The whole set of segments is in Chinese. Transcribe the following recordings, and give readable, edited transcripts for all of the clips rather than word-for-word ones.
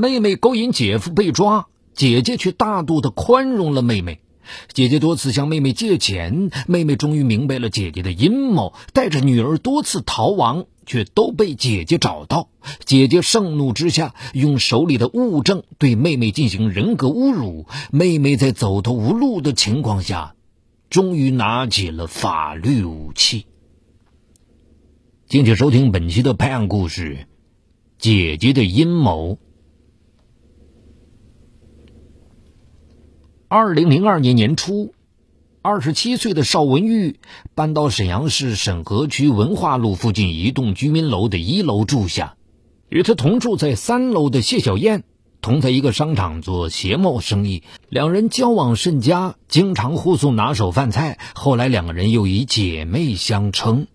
妹妹勾引姐夫被抓，姐姐却大度地宽容了妹妹。姐姐多次向妹妹借钱，妹妹终于明白了姐姐的阴谋，带着女儿多次逃亡，却都被姐姐找到。姐姐盛怒之下，用手里的物证对妹妹进行人格侮辱。妹妹在走投无路的情况下，终于拿起了法律武器。敬请收听本期的拍案故事，姐姐的阴谋。2002年年初，27 岁的邵文玉搬到沈阳市沈河区文化路附近一栋居民楼的一楼住下。与他同住在三楼的谢小燕，同在一个商场做鞋帽生意，两人交往甚佳，经常互送拿手饭菜，后来两个人又以姐妹相称。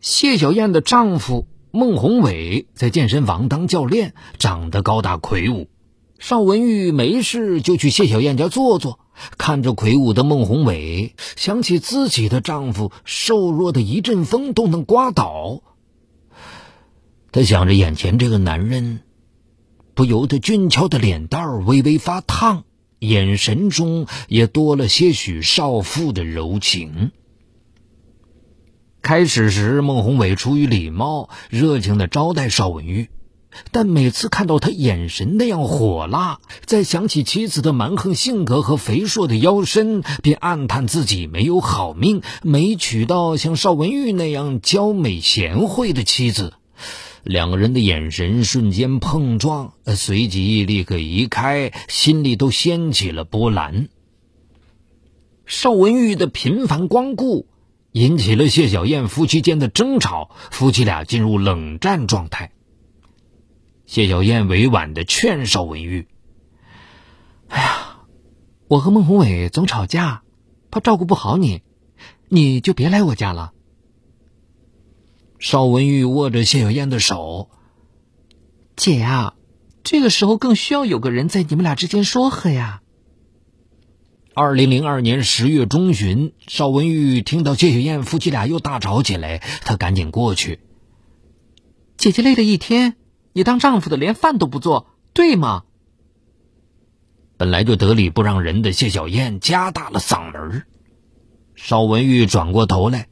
谢小燕的丈夫孟宏伟在健身房当教练，长得高大魁梧。邵文玉没事就去谢小燕家坐坐，看着魁梧的孟宏伟，想起自己的丈夫瘦弱的一阵风都能刮倒，他想着眼前这个男人，不由得俊俏的脸蛋儿微微发烫，眼神中也多了些许少妇的柔情。开始时，孟宏伟出于礼貌，热情地招待邵文玉，但每次看到他眼神那样火辣，再想起妻子的蛮横性格和肥硕的腰身，便暗叹自己没有好命，没娶到像邵文玉那样娇美贤惠的妻子。两个人的眼神瞬间碰撞，随即立刻移开，心里都掀起了波澜。邵文玉的频繁光顾引起了谢小燕夫妻间的争吵，夫妻俩进入冷战状态。谢小燕委婉地劝邵文玉：“哎呀，我和孟宏伟总吵架，怕照顾不好你，你就别来我家了。”邵文玉握着谢小燕的手：“姐呀，这个时候更需要有个人在你们俩之间说和呀。”2002年10月中旬，邵文玉听到谢小燕夫妻俩又大吵起来，他赶紧过去：“姐姐累了一天，你当丈夫的连饭都不做，对吗？”本来就得理不让人的谢小燕加大了嗓门。邵文玉转过头来：“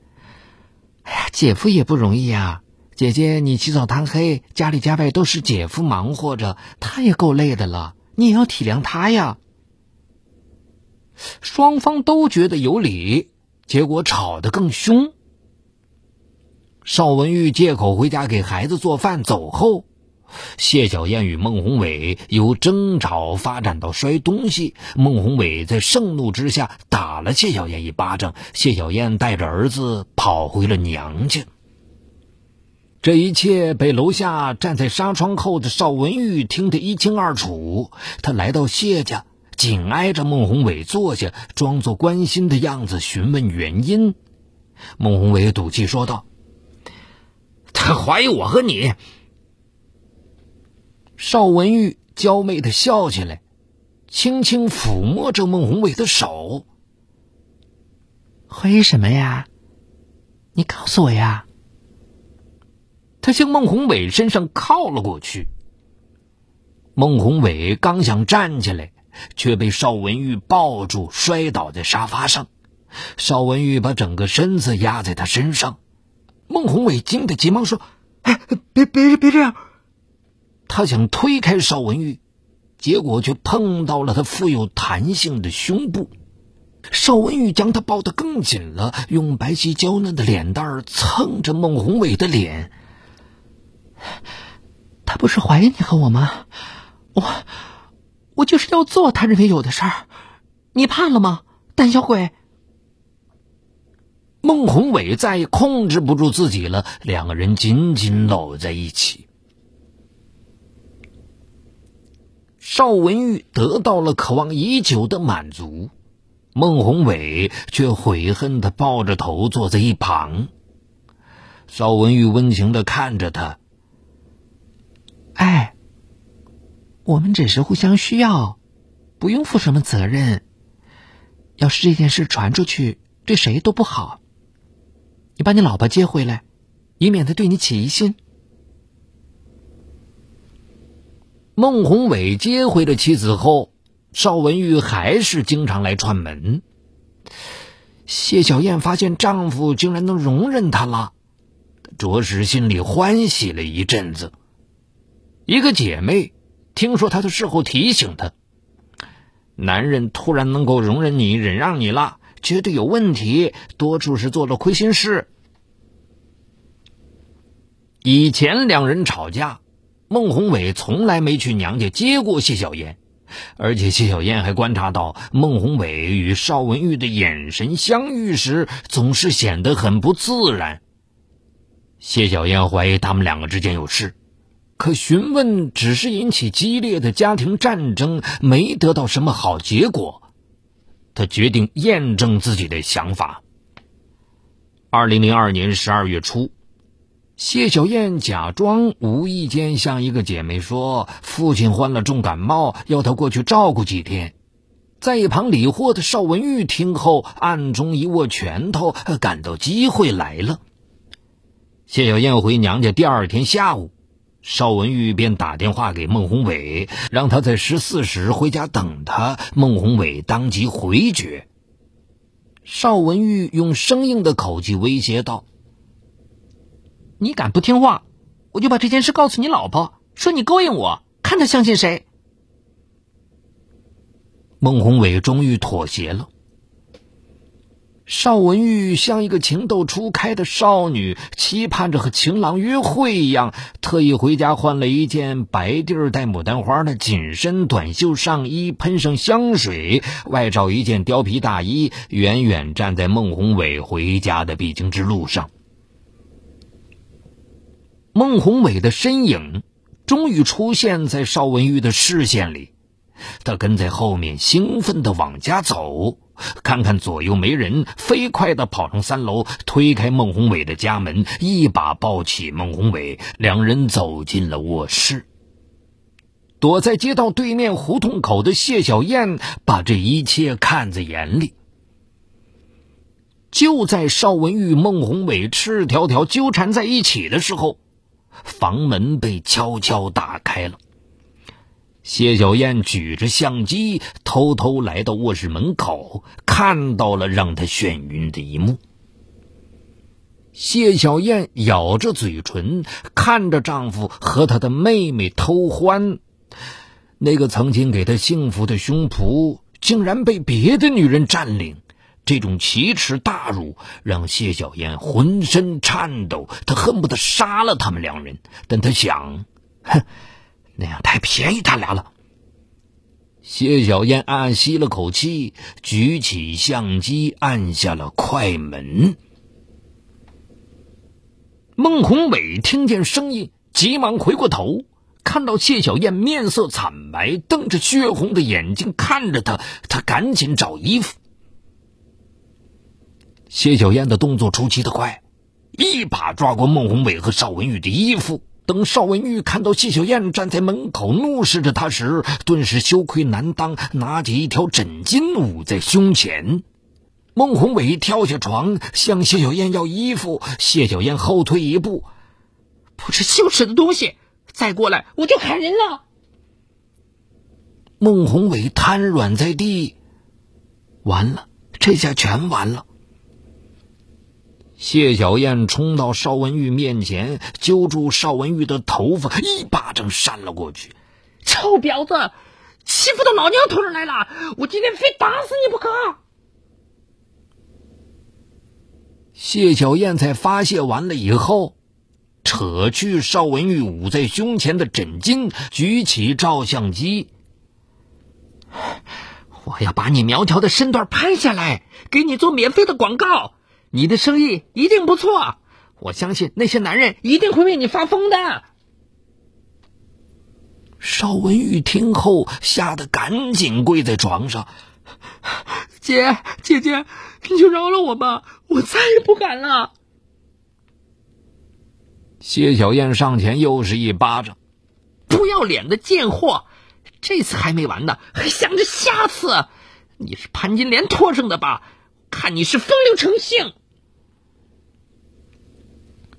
哎呀，姐夫也不容易啊，姐姐你起早贪黑，家里家外都是姐夫忙活着，他也够累的了，你也要体谅他呀。”双方都觉得有理，结果吵得更凶。邵文玉借口回家给孩子做饭走后，谢小燕与孟宏伟由争吵发展到摔东西，孟宏伟在盛怒之下打了谢小燕一巴掌，谢小燕带着儿子跑回了娘家。这一切被楼下站在纱窗后的邵文玉听得一清二楚，他来到谢家，紧挨着孟宏伟坐下，装作关心的样子询问原因。孟宏伟赌气说道：“他怀疑我和你。”邵文玉娇媚地笑起来，轻轻抚摸着孟宏伟的手：“怀疑什么呀？你告诉我呀。”他向孟宏伟身上靠了过去。孟宏伟刚想站起来，却被邵文玉抱住，摔倒在沙发上。邵文玉把整个身子压在他身上。孟宏伟惊得急忙说：“哎，别这样！”他想推开邵文玉，结果却碰到了他富有弹性的胸部。邵文玉将他抱得更紧了，用白皙娇嫩的脸蛋蹭着孟宏伟的脸。“他不是怀疑你和我吗？我就是要做他认为有的事儿，你怕了吗，胆小鬼？”孟宏伟再也控制不住自己了，两个人紧紧搂在一起。邵文玉得到了渴望已久的满足，孟宏伟却悔恨地抱着头坐在一旁。邵文玉温情地看着他：“哎，我们只是互相需要，不用负什么责任。要是这件事传出去，对谁都不好。你把你老婆接回来，以免她对你起疑心。”孟宏伟接回了妻子后，邵文玉还是经常来串门。谢小燕发现丈夫竟然能容忍她了，着实心里欢喜了一阵子。一个姐妹听说她的事后提醒她，男人突然能够容忍你、忍让你了，绝对有问题，多处是做了亏心事。以前两人吵架，孟宏伟从来没去娘家接过谢小燕，而且谢小燕还观察到孟宏伟与邵文玉的眼神相遇时总是显得很不自然。谢小燕怀疑他们两个之间有事，可询问只是引起激烈的家庭战争，没得到什么好结果。他决定验证自己的想法。2002年12月初，谢小燕假装无意间向一个姐妹说父亲患了重感冒，要她过去照顾几天。在一旁理货的邵文玉听后暗中一握拳头，感到机会来了。谢小燕回娘家第二天下午，邵文玉便打电话给孟宏伟，让他在14时回家等他。孟宏伟当即回绝，邵文玉用生硬的口气威胁道：你敢不听话，我就把这件事告诉你老婆，说你勾引我，看她相信谁。孟宏伟终于妥协了。邵文玉像一个情窦初开的少女，期盼着和情郎约会一样，特意回家换了一件白地儿带牡丹花的紧身短袖上衣，喷上香水，外罩一件貂皮大衣，远远站在孟宏伟回家的必经之路上。孟宏伟的身影终于出现在邵文玉的视线里，他跟在后面兴奋地往家走，看看左右没人，飞快地跑上3楼，推开孟宏伟的家门，一把抱起孟宏伟，两人走进了卧室。躲在街道对面胡同口的谢小燕把这一切看在眼里。就在邵文玉、孟宏伟赤条条纠缠在一起的时候，房门被悄悄打开了。谢小燕举着相机偷偷来到卧室门口，看到了让她眩晕的一幕。谢小燕咬着嘴唇，看着丈夫和她的妹妹偷欢，那个曾经给她幸福的胸脯竟然被别的女人占领。这种奇耻大辱让谢小燕浑身颤抖，她恨不得杀了他们两人，但她想，那样太便宜他俩了。谢小燕暗暗吸了口气，举起相机按下了快门。孟宏伟听见声音急忙回过头，看到谢小燕面色惨白，瞪着血红的眼睛看着他，他赶紧找衣服。谢小燕的动作出奇的快，一把抓过孟宏伟和邵文玉的衣服。等邵文玉看到谢小燕站在门口怒视着他时，顿时羞愧难当，拿起一条枕巾捂在胸前。孟宏伟跳下床向谢小燕要衣服，谢小燕后退一步：“不是羞耻的东西，再过来我就砍人了。”孟宏伟瘫软在地，完了，这下全完了。谢小燕冲到邵文玉面前，揪住邵文玉的头发，一巴掌扇了过去：“臭婊子，欺负到老娘头上来了！我今天非打死你不可！”谢小燕在发泄完了以后，扯去邵文玉捂在胸前的枕巾，举起照相机：“我要把你苗条的身段拍下来，给你做免费的广告。你的生意一定不错，我相信那些男人一定会为你发疯的。”邵文玉听后吓得赶紧跪在床上：“姐姐，你就饶了我吧，我再也不敢了。”谢小燕上前又是一巴掌：“不要脸的贱货，这次还没完呢，还想着下次？你是潘金莲托生的吧？看你是风流成性！”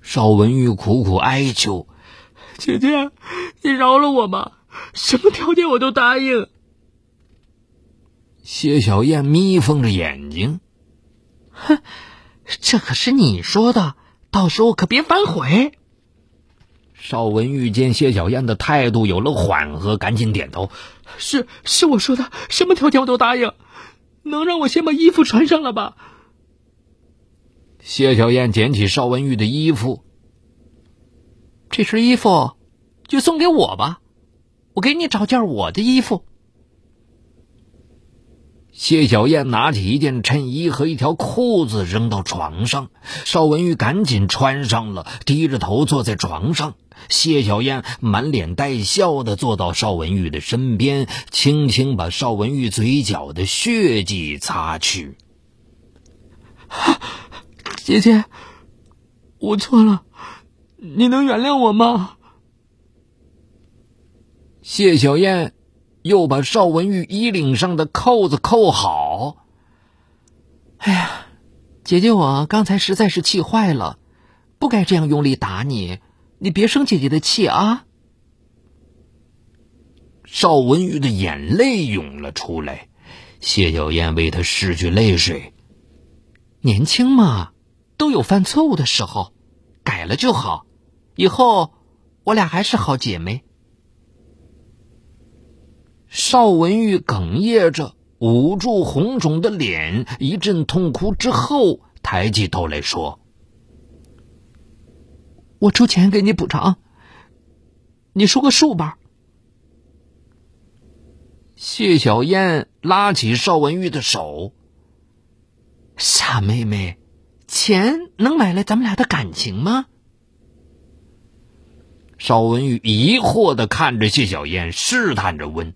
邵文玉苦苦哀求：“姐姐，你饶了我吧，什么条件我都答应。谢小燕眯缝着眼睛，哼，这可是你说的，到时候可别反悔。邵文玉见谢小燕的态度有了缓和，赶紧点头，是我说的，什么条件我都答应，能让我先把衣服穿上了吧？谢小燕捡起邵文玉的衣服，这身衣服就送给我吧，我给你找件我的衣服。谢小燕拿起一件衬衣和一条裤子扔到床上，邵文玉赶紧穿上了，低着头坐在床上。谢小燕满脸带笑地坐到邵文玉的身边，轻轻把邵文玉嘴角的血迹擦去。姐姐，我错了，你能原谅我吗？谢小燕又把邵文玉衣领上的扣子扣好。哎呀，姐姐，我刚才实在是气坏了，不该这样用力打你，你别生姐姐的气啊。邵文玉的眼泪涌了出来，谢小燕为他拭去泪水。年轻嘛，都有犯错误的时候，改了就好，以后我俩还是好姐妹。邵文玉哽咽着，捂住红肿的脸，一阵痛哭之后，抬起头来说：“我出钱给你补偿，你说个数吧。”谢小燕拉起邵文玉的手：“傻妹妹，钱能买来咱们俩的感情吗？”邵文玉疑惑地看着谢小燕，试探着问：“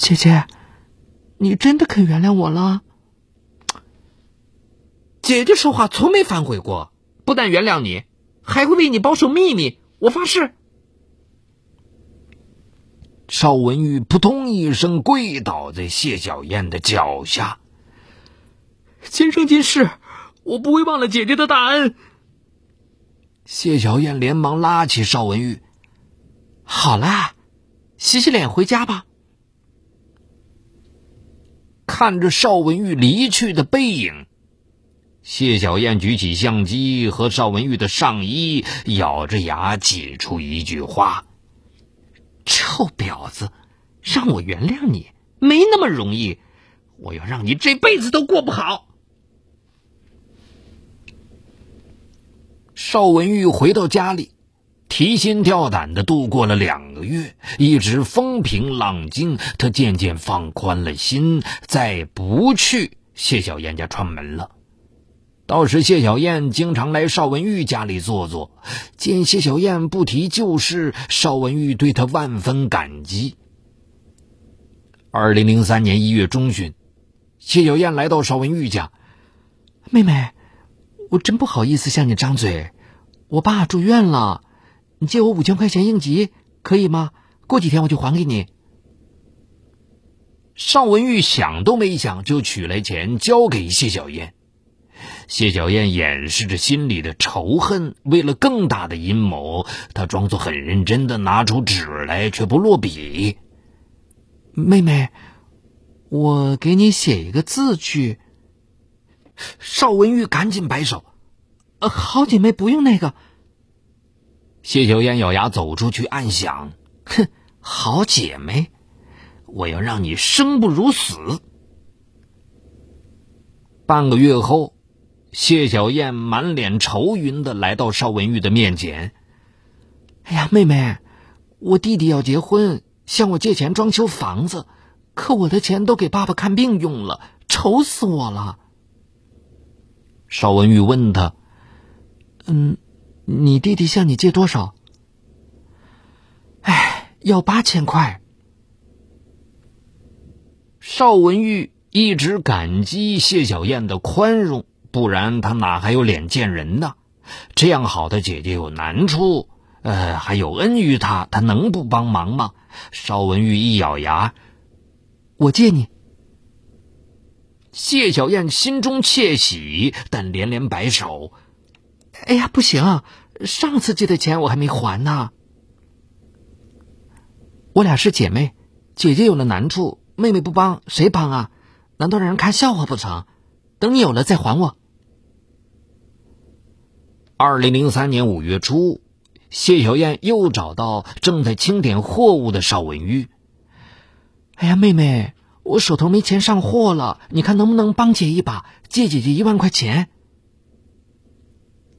姐姐，你真的肯原谅我了？”姐姐说话从没反悔过，不但原谅你，还会为你保守秘密，我发誓。邵文玉扑通一声跪倒在谢小燕的脚下。今生今世，我不会忘了姐姐的大恩。谢小燕连忙拉起邵文玉：“好啦，洗洗脸回家吧。”看着邵文玉离去的背影，谢小燕举起相机和邵文玉的上衣，咬着牙挤出一句话：“臭婊子，让我原谅你，没那么容易，我要让你这辈子都过不好。”邵文玉回到家里，提心吊胆地度过了2个月，一直风平浪静。他渐渐放宽了心，再不去谢小燕家串门了。倒是谢小燕经常来邵文玉家里坐坐，见谢小燕不提旧事，邵文玉对她万分感激。2003年1月中旬，谢小燕来到邵文玉家：“妹妹，我真不好意思向你张嘴，我爸住院了，你借我5000块钱应急，可以吗？过几天我就还给你。”邵文玉想都没想就取来钱交给谢小燕。谢小燕掩饰着心里的仇恨，为了更大的阴谋，她装作很认真地拿出纸来，却不落笔。“妹妹，我给你写一个字据。”邵文玉赶紧摆手：“好姐妹，不用那个。”谢小燕咬牙走出去，暗想：“哼，好姐妹，我要让你生不如死。”半个月后，谢小燕满脸愁云地来到邵文玉的面前：“哎呀，妹妹，我弟弟要结婚，向我借钱装修房子，可我的钱都给爸爸看病用了，愁死我了。”邵文玉问他：“你弟弟向你借多少？”“哎，要8000块。”邵文玉一直感激谢小燕的宽容，不然他哪还有脸见人呢？这样好的姐姐有难处，还有恩于他，他能不帮忙吗？邵文玉一咬牙：“我借你。”谢小燕心中窃喜，但连连摆手：“哎呀，不行，上次借的钱我还没还呢。”我俩是姐妹，姐姐有了难处，妹妹不帮谁帮啊？难道让人看笑话不成？等你有了再还我。2003年5月初，谢小燕又找到正在清点货物的邵文玉。哎呀，妹妹，我手头没钱上货了，你看能不能帮姐一把，借姐姐1万块钱？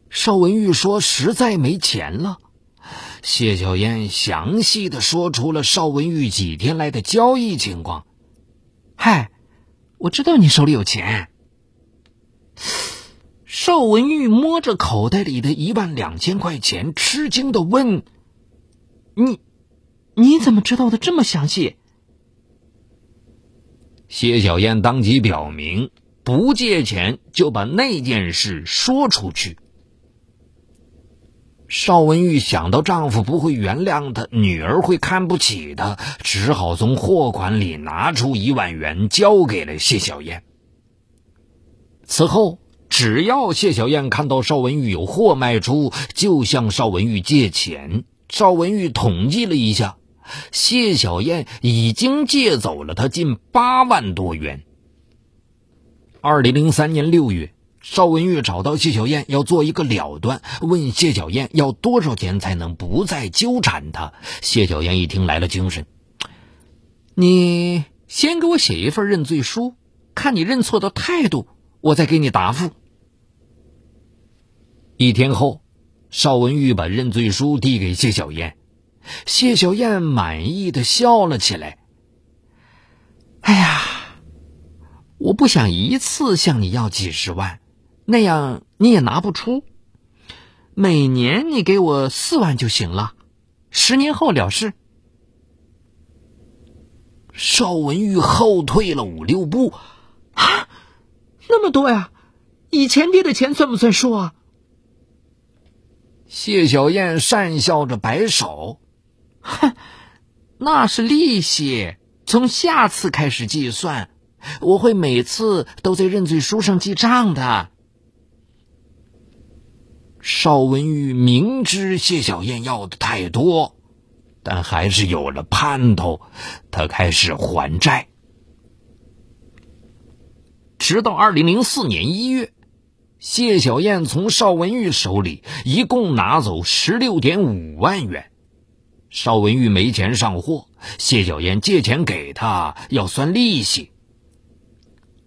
邵文玉说实在没钱了。谢小燕详细的说出了邵文玉几天来的交易情况。嗨，我知道你手里有钱。邵文玉摸着口袋里的12000块钱，吃惊的问：“你怎么知道的这么详细？”谢小燕当即表明，不借钱就把那件事说出去。邵文玉想到丈夫不会原谅她，女儿会看不起她，只好从货款里拿出1万元交给了谢小燕。此后，只要谢小燕看到邵文玉有货卖出，就向邵文玉借钱。邵文玉统计了一下，谢小燕已经借走了她近8万多元。2003年6月，邵文玉找到谢小燕要做一个了断，问谢小燕要多少钱才能不再纠缠她。谢小燕一听来了精神，你先给我写一份认罪书，看你认错的态度，我再给你答复。1天后，邵文玉把认罪书递给谢小燕，谢小燕满意的笑了起来。哎呀，我不想一次向你要几十万，那样你也拿不出。每年你给我4万就行了，10年后了事。邵文玉后退了5-6步，啊，那么多呀？以前爹的钱算不算数啊？谢小燕讪笑着摆手，哼，那是利息，从下次开始计算，我会每次都在认罪书上记账的。邵文玉明知谢小燕要的太多，但还是有了盼头，他开始还债。直到2004年1月，谢小燕从邵文玉手里一共拿走 16.5 万元。邵文玉没钱上货，谢小燕借钱给他要算利息。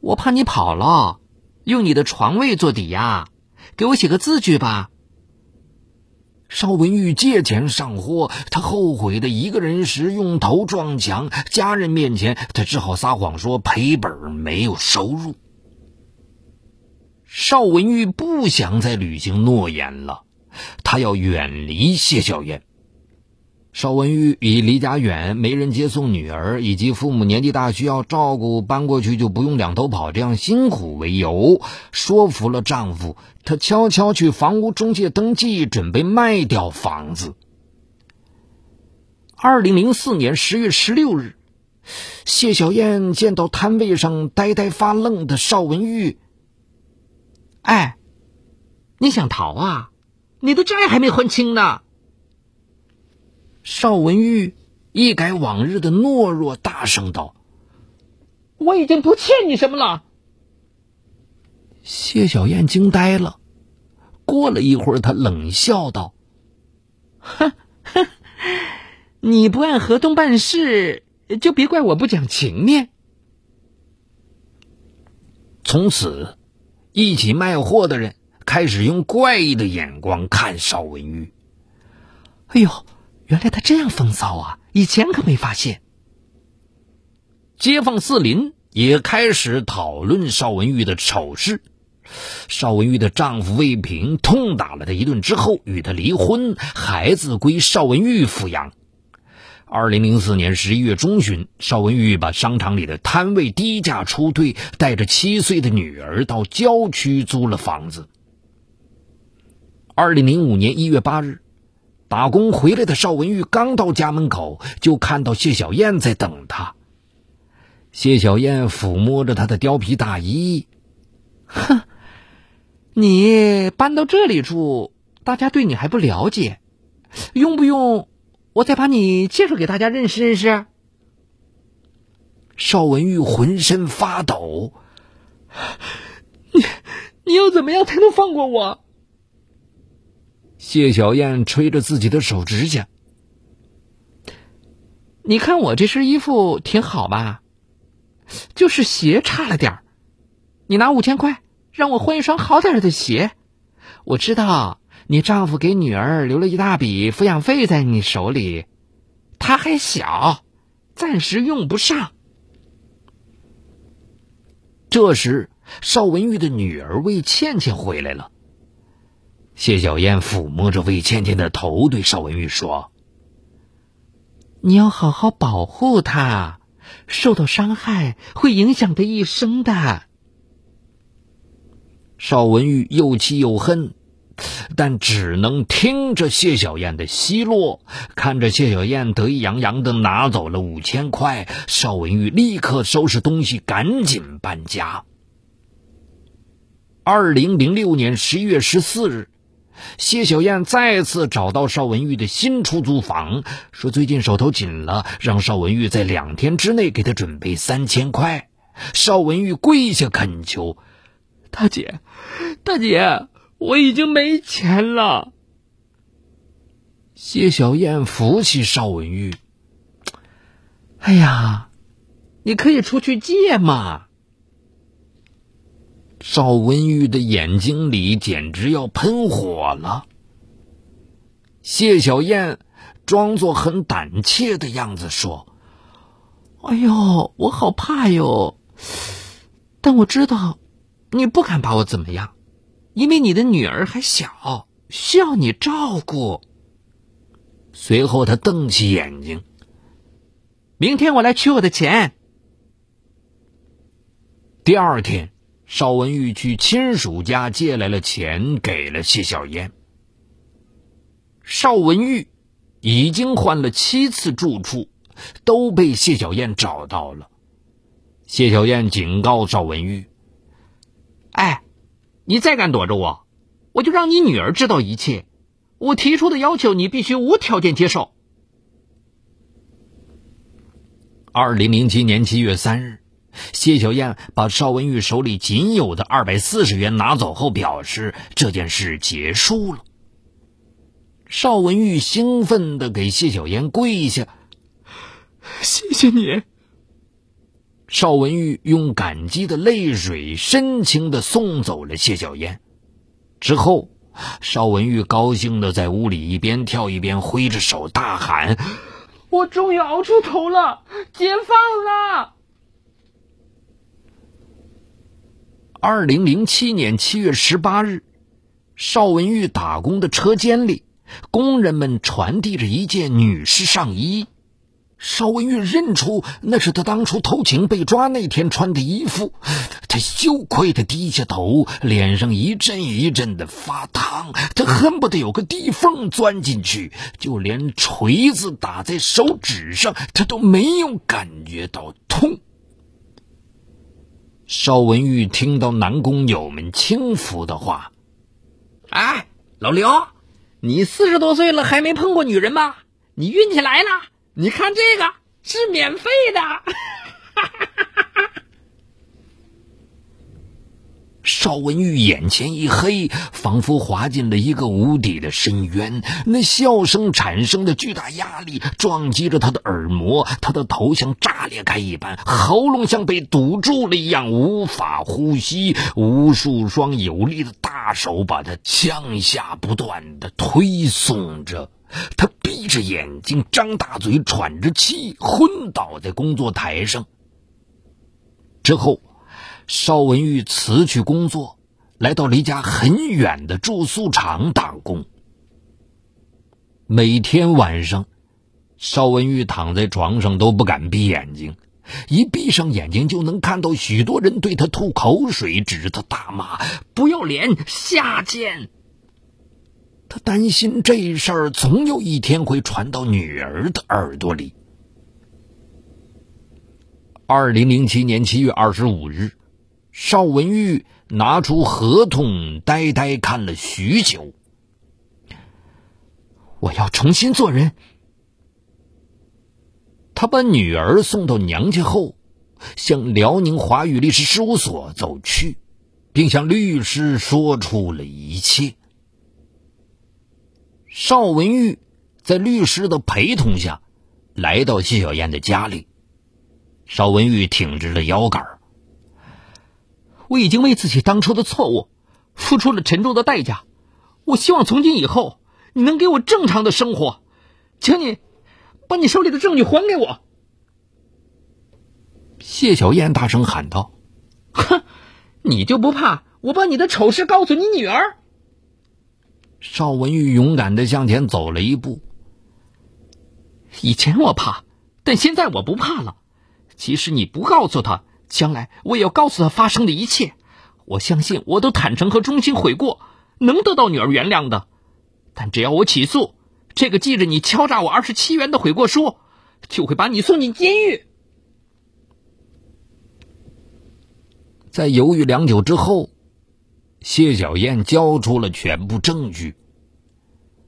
我怕你跑了，用你的床位做抵押，给我写个字据吧。邵文玉借钱上货，他后悔的一个人时用头撞墙，家人面前他只好撒谎说赔本没有收入。邵文玉不想再履行诺言了，他要远离谢小燕。邵文玉已离家远，没人接送女儿，以及父母年纪大需要照顾，搬过去就不用两头跑这样辛苦为由，说服了丈夫，她悄悄去房屋中介登记，准备卖掉房子。2004年10月16日，谢小燕见到摊位上呆发愣的邵文玉，哎，你想逃啊？你的债还没还清呢。邵文玉一改往日的懦弱，大声道：“我已经不欠你什么了。”谢小燕惊呆了。过了一会儿，她冷笑道：“哼，你不按合同办事，就别怪我不讲情面。”从此，一起卖货的人开始用怪异的眼光看邵文玉。哎呦！原来他这样风骚啊，以前可没发现。街坊四邻也开始讨论邵文玉的丑事。邵文玉的丈夫魏平痛打了他一顿之后与他离婚，孩子归邵文玉抚养。2004年11月中旬，邵文玉把商场里的摊位低价出退，带着7岁的女儿到郊区租了房子。2005年1月8日，打工回来的邵文玉刚到家门口，就看到谢小燕在等他。谢小燕抚摸着他的貂皮大衣，哼，你搬到这里住，大家对你还不了解，用不用我再把你介绍给大家认识认识。邵文玉浑身发抖，你要怎么样才能放过我？谢小燕吹着自己的手指甲，你看我这身衣服挺好吧，就是鞋差了点，你拿5000块让我换一双好点的鞋。我知道你丈夫给女儿留了一大笔抚养费在你手里，她还小，暂时用不上。这时邵文玉的女儿魏倩倩回来了，谢小燕抚摸着魏倩倩的头，对邵文玉说，你要好好保护她，受到伤害会影响她一生的。邵文玉又气又恨，但只能听着谢小燕的奚落，看着谢小燕得意洋洋地拿走了5000块，邵文玉立刻收拾东西赶紧搬家。2006年11月14日，谢小燕再次找到邵文玉的新出租房，说最近手头紧了，让邵文玉在2天之内给他准备3000块。邵文玉跪下恳求，大姐，我已经没钱了。谢小燕扶起邵文玉，哎呀，你可以出去借嘛。邵文玉的眼睛里简直要喷火了。谢小燕装作很胆怯的样子说，哎呦，我好怕哟，但我知道你不敢把我怎么样，因为你的女儿还小，需要你照顾。随后他瞪起眼睛，明天我来取我的钱。第二天，邵文玉去亲属家借来了钱，给了谢小燕。邵文玉已经换了7次住处，都被谢小燕找到了。谢小燕警告邵文玉，哎，你再敢躲着我，我就让你女儿知道一切，我提出的要求你必须无条件接受。2007年7月3日，谢小燕把邵文玉手里仅有的240元拿走后表示这件事结束了。邵文玉兴奋地给谢小燕跪下，谢谢你。邵文玉用感激的泪水深情地送走了谢小燕。之后邵文玉高兴地在屋里一边跳一边挥着手大喊，我终于熬出头了，解放了。2007年7月18日，邵文玉打工的车间里，工人们传递着一件女士上衣，邵文玉认出那是他当初偷情被抓那天穿的衣服，他羞愧地低下头，脸上一阵一阵的发烫，他恨不得有个地缝钻进去，就连锤子打在手指上他都没有感觉到痛。邵文玉听到男工友们轻浮的话，哎，老刘，你40多岁了还没碰过女人吗？你运气来了，你看这个是免费的。邵文玉眼前一黑，仿佛滑进了一个无底的深渊，那笑声产生的巨大压力撞击着他的耳膜，他的头像炸裂开一般，喉咙像被堵住了一样无法呼吸，无数双有力的大手把他向下不断的推送着，他闭着眼睛张大嘴喘着气，昏倒在工作台上。之后邵文玉辞去工作，来到离家很远的住宿场打工。每天晚上邵文玉躺在床上都不敢闭眼睛，一闭上眼睛就能看到许多人对他吐口水，指着他大骂，不要脸，下贱。他担心这事儿总有一天会传到女儿的耳朵里。2007年7月25日，邵文玉拿出合同呆看了许久，我要重新做人，他把女儿送到娘家后，向辽宁华语律师事务所走去，并向律师说出了一切。邵文玉在律师的陪同下来到谢小燕的家里。邵文玉挺直了腰杆，我已经为自己当初的错误付出了沉重的代价，我希望从今以后你能给我正常的生活，请你把你手里的证据还给我。谢小燕大声喊道，哼，你就不怕我把你的丑事告诉你女儿？邵文玉勇敢地向前走了一步，以前我怕，但现在我不怕了。即使你不告诉他，将来我也要告诉他发生的一切。我相信我的坦诚和衷心悔过能得到女儿原谅的，但只要我起诉，这个记着你敲诈我27元的悔过书就会把你送进监狱。在犹豫良久之后，谢小燕交出了全部证据。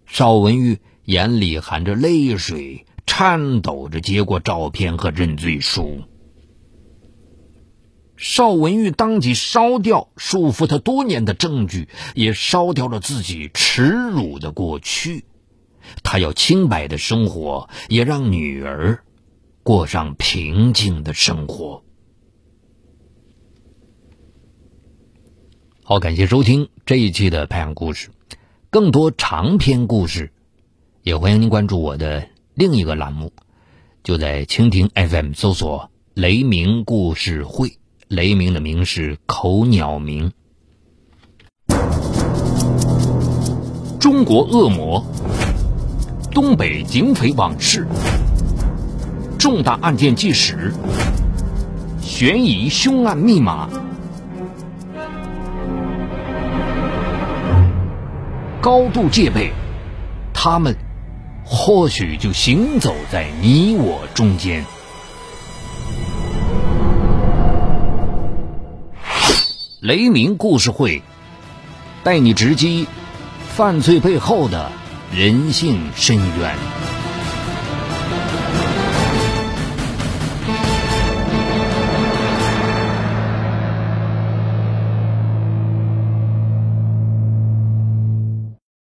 邵文玉眼里含着泪水，颤抖着接过照片和认罪书。邵文玉当即烧掉束缚他多年的证据，也烧掉了自己耻辱的过去。他要清白的生活，也让女儿过上平静的生活。好，感谢收听这一期的《拍案故事》，更多长篇故事，也欢迎您关注我的另一个栏目，就在蜻蜓 FM 搜索“雷鸣故事会”，雷鸣的鸣是口鸟鸣。中国恶魔，东北警匪往事，重大案件纪实，悬疑凶案密码，高度戒备，他们或许就行走在你我中间。雷鸣故事会，带你直击犯罪背后的人性深渊。